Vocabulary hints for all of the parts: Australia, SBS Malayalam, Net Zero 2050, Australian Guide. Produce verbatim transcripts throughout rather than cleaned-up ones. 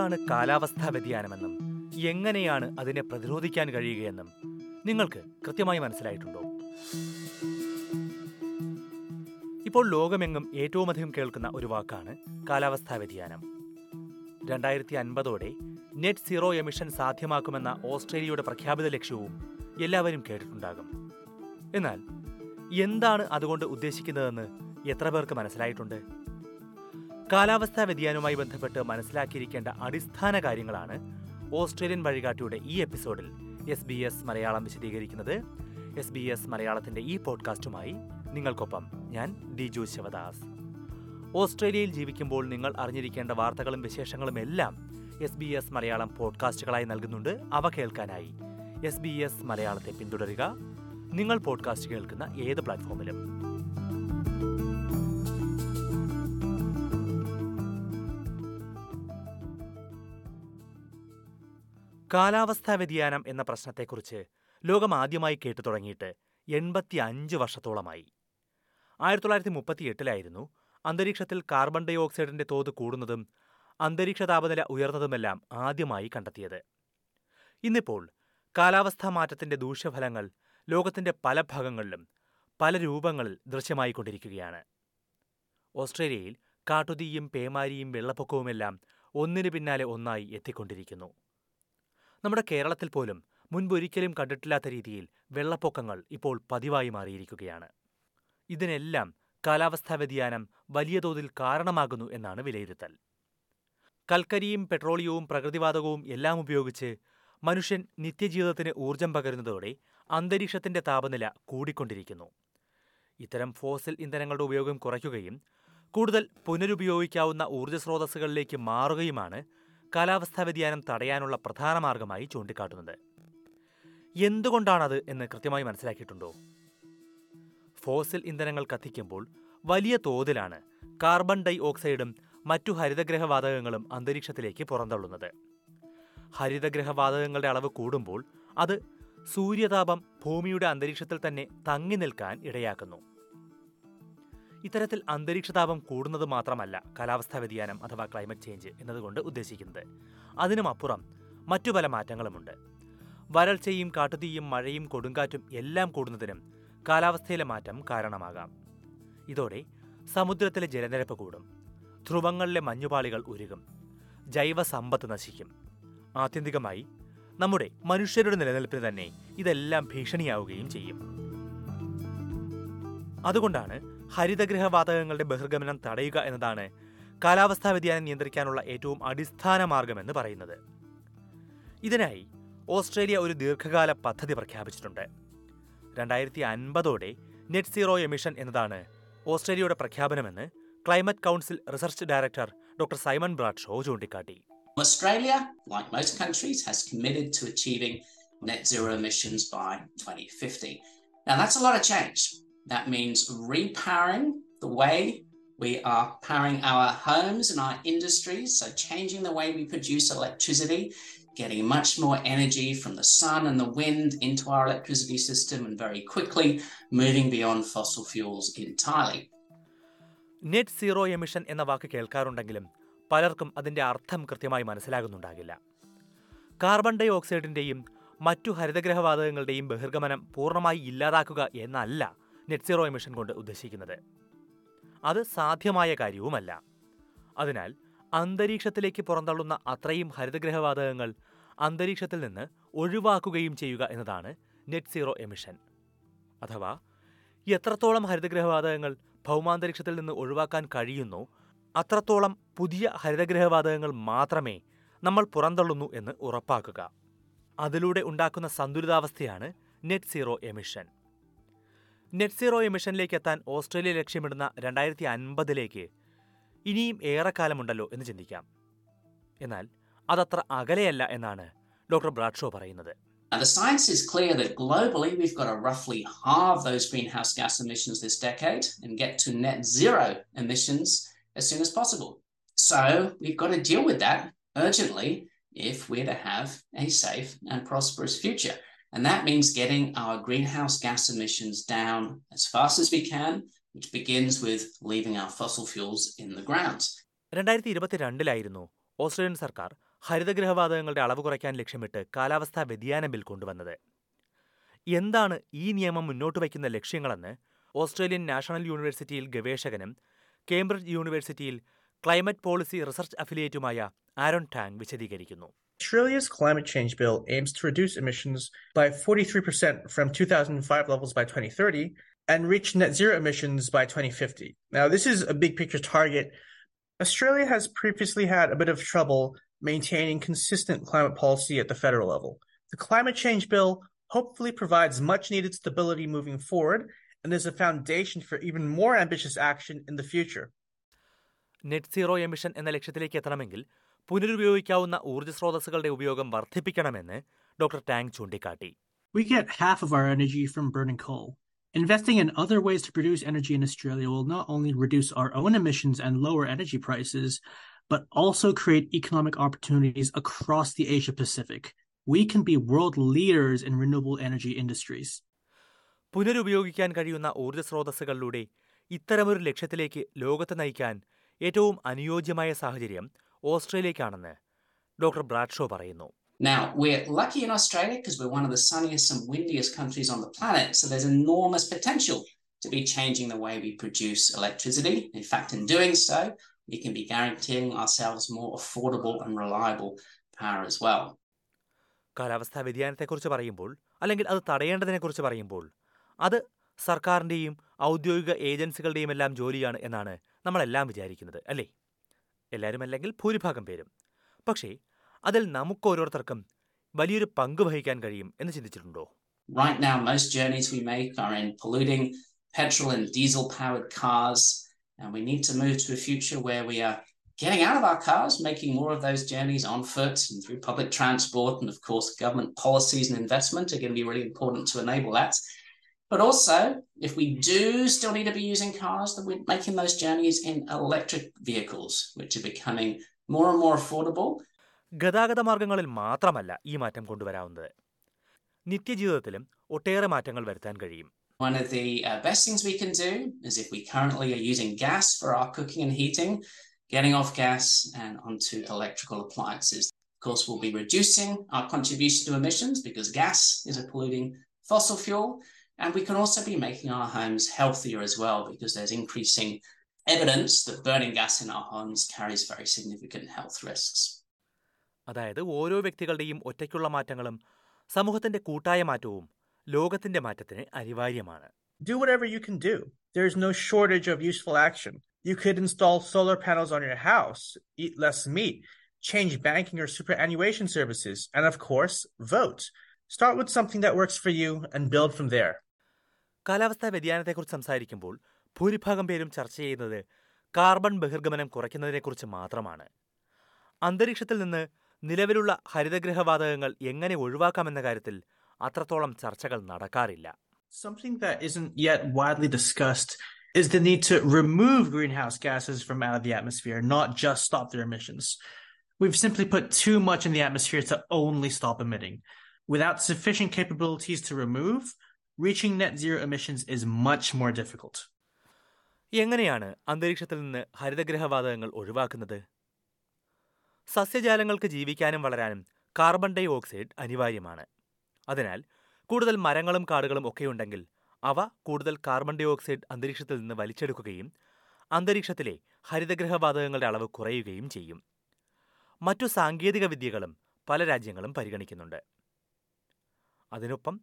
എന്താണ് കാലാവസ്ഥാ വ്യതിയാനമെന്നും എങ്ങനെയാണ് അതിനെ പ്രതിരോധിക്കാൻ കഴിയുകയെന്നും നിങ്ങൾക്ക് കൃത്യമായി മനസ്സിലായിട്ടുണ്ടോ? ഇപ്പോൾ ലോകമെങ്ങും ഏറ്റവുമധികം കേൾക്കുന്ന ഒരു വാക്കാണ് കാലാവസ്ഥാ വ്യതിയാനം. രണ്ടായിരത്തി അൻപതോടെ നെറ്റ് സീറോ എമിഷൻ സാധ്യമാക്കുമെന്ന ഓസ്ട്രേലിയയുടെ പ്രഖ്യാപിത ലക്ഷ്യവും എല്ലാവരും കേട്ടിട്ടുണ്ടാകും. എന്നാൽ എന്താണ് അതുകൊണ്ട് ഉദ്ദേശിക്കുന്നതെന്ന് എത്ര പേർക്ക് മനസ്സിലായിട്ടുണ്ട്? കാലാവസ്ഥാ വ്യതിയാനവുമായി ബന്ധപ്പെട്ട് മനസ്സിലാക്കിയിരിക്കേണ്ട അടിസ്ഥാന കാര്യങ്ങളാണ് ഓസ്ട്രേലിയൻ വഴികാട്ടിയുടെ ഈ എപ്പിസോഡിൽ എസ് ബി എസ് മലയാളം വിശദീകരിക്കുന്നത്. എസ് ബി എസ് മലയാളത്തിൻ്റെ ഈ പോഡ്കാസ്റ്റുമായി നിങ്ങൾക്കൊപ്പം ഞാൻ ദിജു ശിവദാസ്. ഓസ്ട്രേലിയയിൽ ജീവിക്കുമ്പോൾ നിങ്ങൾ അറിഞ്ഞിരിക്കേണ്ട വാർത്തകളും വിശേഷങ്ങളും എല്ലാം എസ് ബി എസ് മലയാളം പോഡ്കാസ്റ്റുകളായി നൽകുന്നുണ്ട്. അവ കേൾക്കാനായി എസ് ബി എസ് മലയാളത്തെ പിന്തുടരുക, നിങ്ങൾ പോഡ്കാസ്റ്റ് കേൾക്കുന്ന ഏത് പ്ലാറ്റ്ഫോമിലും. കാലാവസ്ഥാ വ്യതിയാനം എന്ന പ്രശ്നത്തെക്കുറിച്ച് ലോകം ആദ്യമായി കേട്ടു തുടങ്ങിയിട്ട് എൺപത്തി അഞ്ച് വർഷത്തോളമായി. ആയിരത്തി തൊള്ളായിരത്തി മുപ്പത്തി എട്ടിലായിരുന്നു അന്തരീക്ഷത്തിൽ കാർബൺ ഡൈ ഓക്സൈഡിന്റെ തോത് കൂടുന്നതും അന്തരീക്ഷ താപനില ഉയർന്നതുമെല്ലാം ആദ്യമായി കണ്ടെത്തിയത്. ഇന്നിപ്പോൾ കാലാവസ്ഥാ മാറ്റത്തിന്റെ ദൂഷ്യഫലങ്ങൾ ലോകത്തിന്റെ പല ഭാഗങ്ങളിലും പല രൂപങ്ങളിൽ ദൃശ്യമായിക്കൊണ്ടിരിക്കുകയാണ്. ഓസ്ട്രേലിയയിൽ കാട്ടുതീയും പേമാരിയും വെള്ളപ്പൊക്കവുമെല്ലാം ഒന്നിനു പിന്നാലെ ഒന്നായി എത്തിക്കൊണ്ടിരിക്കുന്നു. നമ്മുടെ കേരളത്തിൽ പോലും മുൻപൊരിക്കലും കണ്ടിട്ടില്ലാത്ത രീതിയിൽ വെള്ളപ്പൊക്കങ്ങൾ ഇപ്പോൾ പതിവായി മാറിയിരിക്കുകയാണ്. ഇതിനെല്ലാം കാലാവസ്ഥാ വ്യതിയാനം വലിയ തോതിൽ കാരണമാകുന്നു എന്നാണ് വിലയിരുത്തൽ. കൽക്കരിയും പെട്രോളിയവും പ്രകൃതിവാതകവും എല്ലാം ഉപയോഗിച്ച് മനുഷ്യൻ നിത്യജീവിതത്തിന് ഊർജം പകരുന്നതോടെ അന്തരീക്ഷത്തിന്റെ താപനില കൂടിക്കൊണ്ടിരിക്കുന്നു. ഇത്തരം ഫോസിൽ ഇന്ധനങ്ങളുടെ ഉപയോഗം കുറയ്ക്കുകയും കൂടുതൽ പുനരുപയോഗിക്കാവുന്ന ഊർജ്ജ സ്രോതസ്സുകളിലേക്ക് മാറുകയുമാണ് കാലാവസ്ഥാ വ്യതിയാനം തടയാനുള്ള പ്രധാന മാർഗമായി ചൂണ്ടിക്കാട്ടുന്നത്. എന്തുകൊണ്ടാണത് എന്ന് കൃത്യമായി മനസ്സിലാക്കിയിട്ടുണ്ടോ? ഫോസിൽ ഇന്ധനങ്ങൾ കത്തിക്കുമ്പോൾ വലിയ തോതിലാണ് കാർബൺ ഡൈ ഓക്സൈഡും മറ്റു ഹരിതഗ്രഹ വാതകങ്ങളും അന്തരീക്ഷത്തിലേക്ക് പുറന്തള്ളുന്നത്. ഹരിതഗ്രഹ വാതകങ്ങളുടെ അളവ് കൂടുമ്പോൾ അത് സൂര്യതാപം ഭൂമിയുടെ അന്തരീക്ഷത്തിൽ തന്നെ തങ്ങി നിൽക്കാൻ ഇടയാക്കുന്നു. ഇത്തരത്തിൽ അന്തരീക്ഷതാപം കൂടുന്നത് മാത്രമല്ല കാലാവസ്ഥാ വ്യതിയാനം അഥവാ ക്ലൈമറ്റ് ചേഞ്ച് എന്നതുകൊണ്ട് ഉദ്ദേശിക്കുന്നത്. അതിനുമപ്പുറം മറ്റു പല മാറ്റങ്ങളുമുണ്ട്. വരൾച്ചയും കാട്ടുതീയും മഴയും കൊടുങ്കാറ്റും എല്ലാം കൂടുന്നതിനും കാലാവസ്ഥയിലെ മാറ്റം കാരണമാകാം. ഇതോടെ സമുദ്രത്തിലെ ജലനിരപ്പ് കൂടും, ധ്രുവങ്ങളിലെ മഞ്ഞുപാളികൾ ഉരുകും, ജൈവസമ്പത്ത് നശിക്കും. ആത്യന്തികമായി നമ്മുടെ മനുഷ്യരുടെ നിലനിൽപ്പിന് തന്നെ ഇതെല്ലാം ഭീഷണിയാവുകയും ചെയ്യും. അതുകൊണ്ടാണ് ഹരിതഗൃഹ വാതകങ്ങളുടെ ബഹിർഗമനം തടയുക എന്നതാണ് കാലാവസ്ഥാ വ്യതിയാനം നിയന്ത്രിക്കാനുള്ള ഏറ്റവും അടിസ്ഥാന മാർഗമെന്ന് പറയുന്നത്. ഇതിനായി ഓസ്ട്രേലിയ ഒരു ദീർഘകാല പദ്ധതി പ്രഖ്യാപിച്ചിട്ടുണ്ട്. രണ്ടായിരത്തി അൻപതോടെ നെറ്റ് സീറോ എമിഷൻ എന്നതാണ് ഓസ്ട്രേലിയയുടെ പ്രഖ്യാപനമെന്ന് climate council research director doctor Simon Bradshaw ചൂണ്ടിക്കാട്ടി. Australia, like most countries, has committed to achieving net zero emissions by twenty fifty. Now that's a lot of change. That means repowering the way we are powering our homes and our industries, so changing the way we produce electricity, getting much more energy from the sun and the wind into our electricity system and very quickly moving beyond fossil fuels entirely. Net zero emission എന്ന വാക്ക് കേൾക്കാറുണ്ടെങ്കിലും പലർക്കും അതിൻ്റെ അർത്ഥം കൃത്യമായി മനസ്സിലാകുന്നുണ്ടാകില്ല. Carbon dye ഓക്സൈഡിൻ്റെയും മറ്റു ഹരിതഗ്രഹവാതകങ്ങളുടെയും ബഹിർഗമനം പൂർണ്ണമായി ഇല്ലാതാക്കുക എന്നല്ല net zero emission കൊണ്ട് ഉദ്ദേശിക്കുന്നത്. അത് സാധ്യമായ കാര്യവുമല്ല. അതിനാൽ അന്തരീക്ഷത്തിലേക്ക് പുറന്തള്ളുന്ന അത്രയും ഹരിതഗ്രഹവാതകങ്ങൾ അന്തരീക്ഷത്തിൽ നിന്ന് ഒഴിവാക്കുകയും ചെയ്യുക എന്നതാണ് നെറ്റ് സീറോ എമിഷൻ. അഥവാ എത്രത്തോളം ഹരിതഗ്രഹവാതകങ്ങൾ ഭൗമാന്തരീക്ഷത്തിൽ നിന്ന് ഒഴിവാക്കാൻ കഴിയുന്നു അത്രത്തോളം പുതിയ ഹരിതഗ്രഹവാതകങ്ങൾ മാത്രമേ നമ്മൾ പുറന്തള്ളുന്നു എന്ന് ഉറപ്പാക്കുക. അതിലൂടെ ഉണ്ടാക്കുന്ന സന്തുലിതാവസ്ഥയാണ് net zero emission. Net zero എമിഷനിലേക്ക് എത്താൻ ഓസ്ട്രേലിയ ലക്ഷ്യമിടുന്ന രണ്ടായിരത്തി അൻപതിലേക്ക് ഇനിയും ഏറെക്കാലമുണ്ടല്ലോ എന്ന് ചിന്തിക്കാം. എന്നാൽ അതത്ര അകലെയല്ല എന്നാണ് ഡോക്ടർ ബ്രാഡ്ഷോ പറയുന്നത്. Now, the science is clear that globally we've got to roughly halve those greenhouse gas emissions this decade and get to net zero emissions as soon as possible. So we've got to deal with that urgently if we're to have a safe and prosperous future. And that means getting our greenhouse gas emissions down as fast as we can, which begins with leaving our fossil fuels in the ground. twenty twenty-two ലായിരുന്നു Australian സർക്കാർ ഹരിതഗൃഹവാതകങ്ങളുടെ അളവ് കുറയ്ക്കാൻ ലക്ഷ്യമിട്ട് കാലാവസ്ഥാ വ്യതിയാന bill കൊണ്ടുവന്നത്. എന്താണ് ഈ നിയമം മുന്നോട്ട് വയ്ക്കുന്ന ലക്ഷ്യങ്ങളെന്ന് ഓസ്ട്രേലിയൻ നാഷണൽ യൂണിവേഴ്സിറ്റിയിൽ ഗവേഷകനും കേംബ്രിഡ്ജ് യൂണിവേഴ്സിറ്റിയിൽ ക്ലൈമറ്റ് പോളിസി റിസർച്ച് അഫിലിയേറ്റുമായ ആരോൺ ടാങ് വിശദീകരിക്കുന്നു. Australia's climate change bill aims to reduce emissions by forty-three percent from two thousand five levels by twenty thirty and reach net zero emissions by twenty fifty. Now, this is a big picture target. Australia has previously had a bit of trouble maintaining consistent climate policy at the federal level. The climate change bill hopefully provides much needed stability moving forward and is a foundation for even more ambitious action in the future. Net zero emission എന്ന ലക്ഷ്യത്തിലേക്ക് എത്തണമെങ്കിൽ പുനരുപയോഗിക്കാവുന്ന ഊർജ്ജ സ്രോതസ്സുകളുടെ ഉപയോഗം വർദ്ധിപ്പിക്കണമെന്ന് doctor Tang ചൂണ്ടിക്കാട്ടി. We get half of our energy from burning coal. Investing in other ways to produce energy in Australia will not only reduce our own emissions and lower energy prices, but also create economic opportunities across the Asia Pacific. We can be world leaders in renewable energy industries. പുനരുപയോഗിക്കാൻ കഴിയുന്ന ഊർജ്ജ സ്രോതസ്സുകളിലൂടെ ഇത്തരമൊരു ലക്ഷ്യത്തിലേക്ക് ലോകത്തെ നയിക്കാൻ ഏറ്റവും അനുയോജ്യമായ സാഹചര്യം ഓസ്ട്രേലിയക്കാണെന്ന് ഡോക്ടർ ബ്രാഡ്ഷോ പറയുന്നു. Now, we're lucky in Australia because we're one of the sunniest and windiest countries on the planet, so there's enormous potential to be changing the way we produce electricity. In fact, in doing so, we can be guaranteeing ourselves more affordable and reliable power as well. കാലാവസ്ഥാ വ്യതിയാനത്തെക്കുറിച്ച് പറയുമ്പോൾ, അല്ലെങ്കിൽ അത് തടയേണ്ടതിനെക്കുറിച്ച് പറയുമ്പോൾ, അത് സർക്കാരിൻ്റെയും ഔദ്യോഗിക ഏജൻസികളുടെയും എല്ലാം ജോലിയാണ് എന്നാണ് നമ്മളെല്ലാം വിചാരിക്കുന്നത്, അല്ലേ? എല്ലാവരും അല്ലെങ്കിൽ ഭൂരിഭാഗം പേരും. പക്ഷേ അതിൽ നമുക്ക് ഓരോരുത്തർക്കും വലിയൊരു പങ്ക് വഹിക്കാൻ കഴിയും എന്ന് ചിന്തിച്ചിട്ടുണ്ടോ? Right now, most journeys we make are in polluting petrol and diesel-powered cars, and we need to move to a future where we are getting out of our cars, making more of those journeys on foot and through public transport, and of course, government policies and investment are going to be really important to enable that. But also, if we do still need to be using cars, then we're making those journeys in electric vehicles, which are becoming more and more affordable. ഗതാഗത മാർഗങ്ങളിൽ മാത്രമല്ല ഈ മാറ്റം കൊണ്ടുവരാവുന്നത്, നിത്യജീവിതത്തിലും ഒട്ടേറെ മാറ്റങ്ങൾ വരുത്താൻ കഴിയും. One of the uh, best things we can do is if we currently are using gas for our cooking and heating, getting off gas and onto electrical appliances. Of course, we'll be reducing our contribution to emissions because gas is a polluting fossil fuel. And we can also be making our homes healthier as well, because there's increasing evidence that burning gas in our homes carries very significant health risks. അതായത് ഓരോ വ്യക്തികളുടെയും ഒറ്റയ്ക്കുള്ള മാറ്റങ്ങളും സമൂഹത്തിന്റെ കൂട്ടായ മാറ്റവും ലോകത്തിന്റെ മാറ്റത്തിന് അനിവാര്യമാണ്. Do whatever you can do. There is no shortage of useful action. You could install solar panels on your house, eat less meat, change banking or superannuation services, and of course, vote. Start with something that works for you and build from there. കാലാവസ്ഥാ വ്യതിയാനത്തെക്കുറിച്ച് സംസാരിക്കുമ്പോൾ ഭൂരിഭാഗം പേരും ചർച്ച ചെയ്യുന്നത് carbon ബഹിർഗമനം കുറയ്ക്കുന്നതിനെക്കുറിച്ച് മാത്രമാണ്. അന്തരീക്ഷത്തിൽ നിന്ന് നിലവിലുള്ള ഹരിതഗൃഹവാതകങ്ങൾ എങ്ങനെ ഒഴിവാക്കാമെന്ന കാര്യത്തിൽ അത്രത്തോളം ചർച്ചകൾ നടക്കാറില്ല. Something that isn't yet widely discussed is the need to remove greenhouse gases from out of the atmosphere, not just stop their emissions. We've simply put too much in the atmosphere to only stop emitting. Without sufficient capabilities to remove, reaching net zero emissions is much more difficult. എങ്ങനെയാണ് അന്തരീക്ഷത്തിൽ നിന്ന് ഹരിതഗൃഹവാതകങ്ങൾ ഒഴിവാക്കുന്നത്? സസ്യജാലങ്ങൾക്ക് ജീവിക്കാനും വളരാനും carbon dye oxide അനിവാര്യമാണ്. അതിനാൽ കൂടുതൽ മരങ്ങളും കാടുകളും ഒക്കെയുണ്ടെങ്കിൽ അവ കൂടുതൽ കാർബൺ ഡൈ ഓക്സൈഡ് അന്തരീക്ഷത്തിൽ നിന്ന് വലിച്ചെടുക്കുകയും അന്തരീക്ഷത്തിലെ ഹരിതഗൃഹവാതകങ്ങളുടെ അളവ് കുറയുകയും ചെയ്യും. മറ്റു സാങ്കേതിക വിദ്യകളും പല രാജ്യങ്ങളും പരിഗണിക്കുന്നുണ്ട്. അതിനൊപ്പം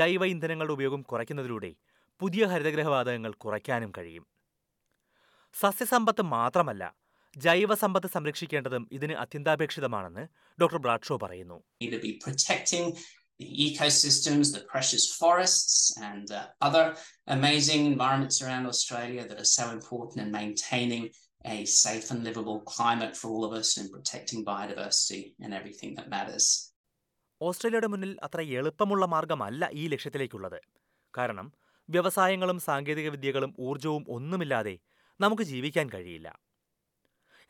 ജൈവ ഇന്ധനങ്ങളുടെ ഉപയോഗം കുറയ്ക്കുന്നതിലൂടെ പുതിയ ഹരിതഗൃഹവാതകങ്ങൾ കുറയ്ക്കാനും കഴിയും. സസ്യസമ്പത്ത് മാത്രമല്ല, ജൈവ സമ്പത്ത് സംരക്ഷിക്കേണ്ടതും ഇതിന് അത്യന്താപേക്ഷിതമാണെന്ന് ഡോക്ടർ ബ്രാഡ്ഷോ പറയുന്നു. ഓസ്ട്രേലിയയുടെ മുന്നിൽ അത്ര എളുപ്പമുള്ള മാർഗമല്ല ഈ ലക്ഷ്യത്തിലേക്കുള്ളത്. കാരണം വ്യവസായങ്ങളും സാങ്കേതിക വിദ്യകളും ഊർജവും ഒന്നുമില്ലാതെ നമുക്ക് ജീവിക്കാൻ കഴിയില്ല.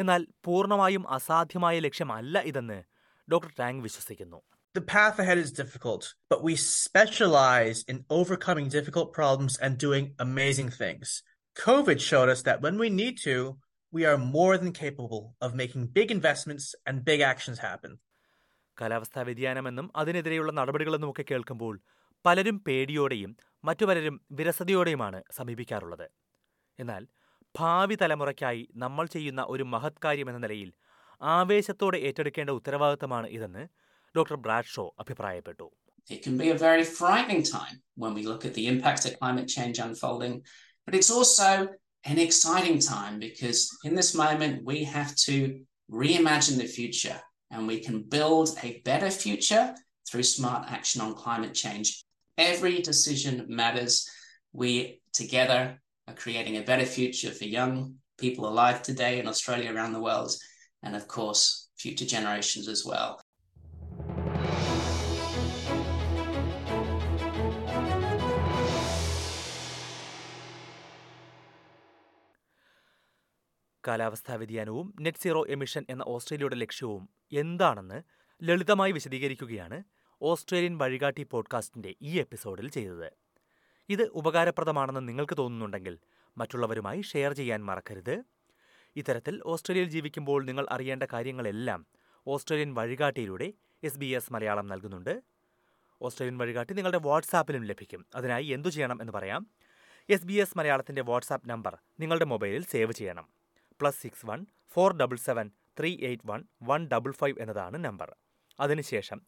എന്നാൽ പൂർണ്ണമായും അസാധ്യമായ ലക്ഷ്യമല്ല ഇതെന്ന് ഡോക്ടർ ടാങ് വിശ്വസിക്കുന്നു. The path ahead is difficult, but we specialize in overcoming difficult problems and doing amazing things. COVID showed us that when we need to, we are more than capable of making big investments and big actions happen. കാലാവസ്ഥാ വ്യതിയാനമെന്നും അതിനെതിരെയുള്ള നടപടികളെന്നും ഒക്കെ കേൾക്കുമ്പോൾ പലരും പേടിയോടെയും മറ്റു പലരും വിരസതയോടെയുമാണ് സമീപിക്കാറുള്ളത്. എന്നാൽ ഭാവി തലമുറയ്ക്കായി നമ്മൾ ചെയ്യുന്ന ഒരു മഹത്കാര്യമെന്ന നിലയിൽ ആവേശത്തോടെ ഏറ്റെടുക്കേണ്ട ഉത്തരവാദിത്തമാണ് ഇതെന്ന് ഡോക്ടർ ബ്രാഡ്ഷോ അഭിപ്രായപ്പെട്ടു. It can be a very frightening time when we look at the impacts of climate change unfolding, but it's also an exciting time because in this moment we have to reimagine the future and we can build a better future through smart action on climate change. Every decision matters. We together are creating a better future for young people alive today in Australia, around the world, and of course, future generations as well. കാലാവസ്ഥാ വ്യതിയാനവും net zero emission എന്ന ഓസ്ട്രേലിയയുടെ ലക്ഷ്യവും എന്താണെന്ന് ലളിതമായി വിശദീകരിക്കുകയാണ് Australian വഴികാട്ടി പോഡ്കാസ്റ്റിൻ്റെ ഈ എപ്പിസോഡിൽ ചെയ്തത്. ഇത് ഉപകാരപ്രദമാണെന്ന് നിങ്ങൾക്ക് തോന്നുന്നുണ്ടെങ്കിൽ മറ്റുള്ളവരുമായി ഷെയർ ചെയ്യാൻ മറക്കരുത്. ഇത്തരത്തിൽ ഓസ്ട്രേലിയയിൽ ജീവിക്കുമ്പോൾ നിങ്ങൾ അറിയേണ്ട കാര്യങ്ങളെല്ലാം ഓസ്ട്രേലിയൻ വഴികാട്ടിയിലൂടെ എസ് ബി എസ് മലയാളം നൽകുന്നുണ്ട്. ഓസ്ട്രേലിയൻ വഴികാട്ടി നിങ്ങളുടെ വാട്സാപ്പിലും ലഭിക്കും. അതിനായി എന്തു ചെയ്യണം എന്ന് പറയാം. എസ് ബി എസ് മലയാളത്തിൻ്റെ വാട്സാപ്പ് നമ്പർ നിങ്ങളുടെ മൊബൈലിൽ സേവ് ചെയ്യണം. Plus six one four double seven three eight one one double five എന്നതാണ് നമ്പർ. അതിനുശേഷം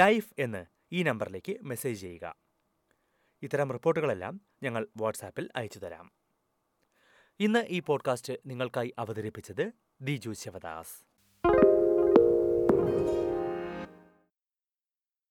ലൈഫ് എന്ന് ഈ നമ്പറിലേക്ക് മെസ്സേജ് ചെയ്യുക. ഇത്തരം റിപ്പോർട്ടുകളെല്ലാം ഞങ്ങൾ വാട്സാപ്പിൽ അയച്ചു തരാം. ഇന്ന് ഈ പോഡ്കാസ്റ്റ് നിങ്ങൾക്കായി അവതരിപ്പിച്ചത് ദിജു ശിവദാസ്.